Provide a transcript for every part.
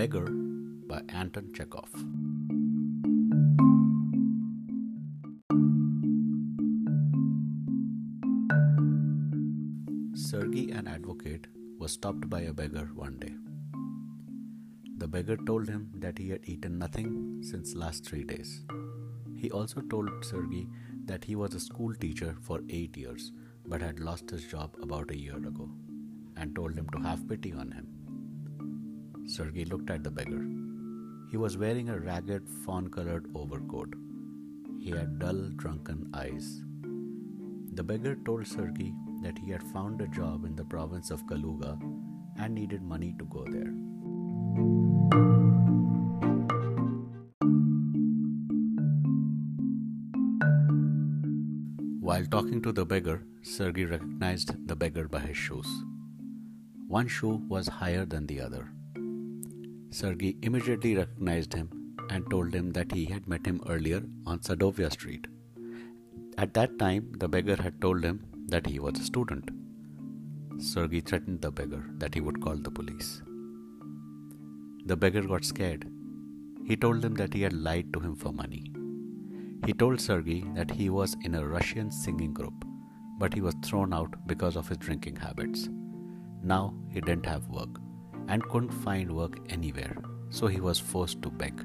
Beggar by Anton Chekhov. Sergei, an advocate, was stopped by a beggar one day. The beggar told him that he had eaten nothing since last 3 days. He also told Sergei that he was a school teacher for 8 years but had lost his job about a year ago, and told him to have pity on him. Sergei looked at the beggar. He was wearing a ragged, fawn-colored overcoat. He had dull, drunken eyes. The beggar told Sergei that he had found a job in the province of Kaluga and needed money to go there. While talking to the beggar, Sergei recognized the beggar by his shoes. One shoe was higher than the other. Sergei immediately recognized him and told him that he had met him earlier on Sadovaya Street. At that time, the beggar had told him that he was a student. Sergei threatened the beggar that he would call the police. The beggar got scared. He told him that he had lied to him for money. He told Sergei that he was in a Russian singing group, but he was thrown out because of his drinking habits. Now he didn't have work and couldn't find work anywhere, so he was forced to beg,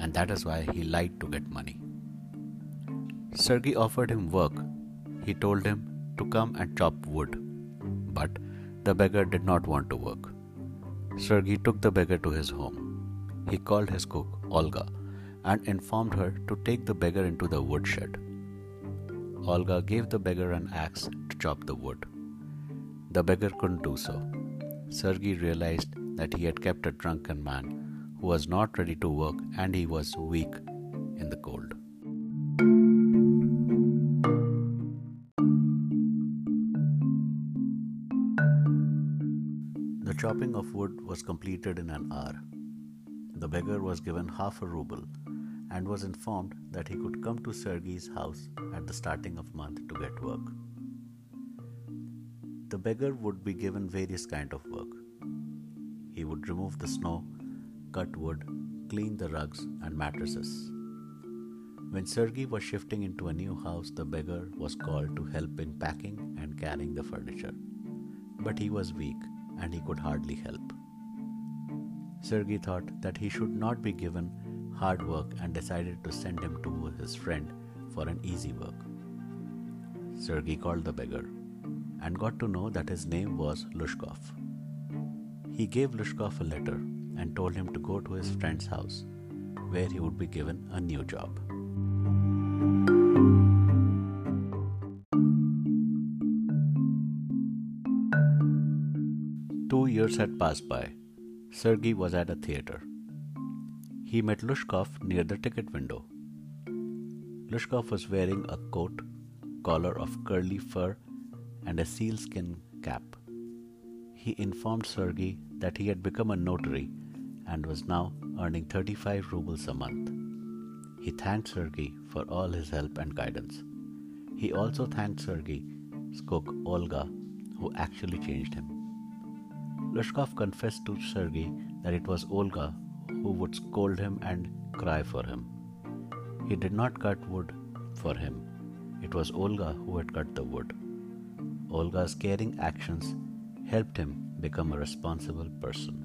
and that is why he lied to get money. Sergei offered him work. He told him to come and chop wood, but the beggar did not want to work. Sergei took the beggar to his home. He called his cook, Olga, and informed her to take the beggar into the woodshed. Olga gave the beggar an axe to chop the wood. The beggar couldn't do so. Sergei realized that he had kept a drunken man who was not ready to work, and he was weak in the cold. The chopping of wood was completed in an hour. The beggar was given half a ruble and was informed that he could come to Sergei's house at the starting of month to get work. The beggar would be given various kinds of work. He would remove the snow, cut wood, clean the rugs and mattresses. When Sergei was shifting into a new house, the beggar was called to help in packing and carrying the furniture. But he was weak and he could hardly help. Sergei thought that he should not be given hard work and decided to send him to his friend for an easy work. Sergei called the beggar and got to know that his name was Lushkov. He gave Lushkov a letter and told him to go to his friend's house, where he would be given a new job. Years had passed by. Sergei was at a theater. He met Lushkov near the ticket window. Lushkov was wearing a coat, collar of curly fur, and a sealskin cap. He informed Sergei that he had become a notary and was now earning 35 rubles a month. He thanked Sergei for all his help and guidance. He also thanked Sergei's cook Olga, who actually changed him. Lushkov confessed to Sergei that it was Olga who would scold him and cry for him. He did not cut wood for him. It was Olga who had cut the wood. Olga's caring actions helped him become a responsible person.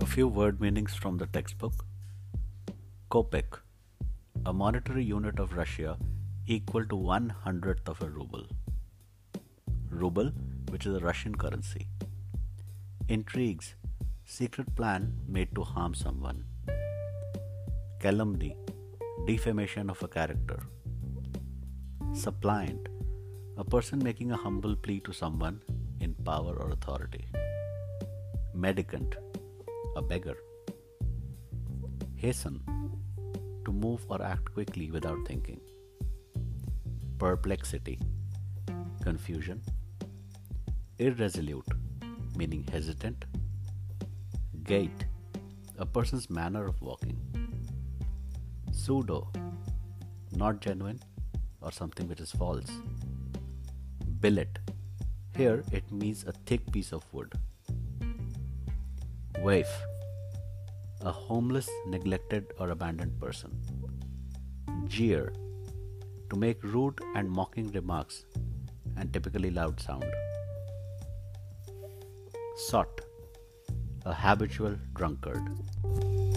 A few word meanings from the textbook. Kopek, a monetary unit of Russia equal to 1/100th of a ruble. Ruble, which is a Russian currency. Intrigues, secret plan made to harm someone. Calumny, defamation of a character. Suppliant, a person making a humble plea to someone in power or authority. Mendicant, a beggar. Hasten, to move or act quickly without thinking. Perplexity, confusion. Irresolute, meaning hesitant. Gait, a person's manner of walking. Pseudo, not genuine or something which is false. billet. Here it means a thick piece of wood. Waif, a homeless, neglected or abandoned person. Jeer, to make rude and mocking remarks and typically loud sound. Sot, a habitual drunkard.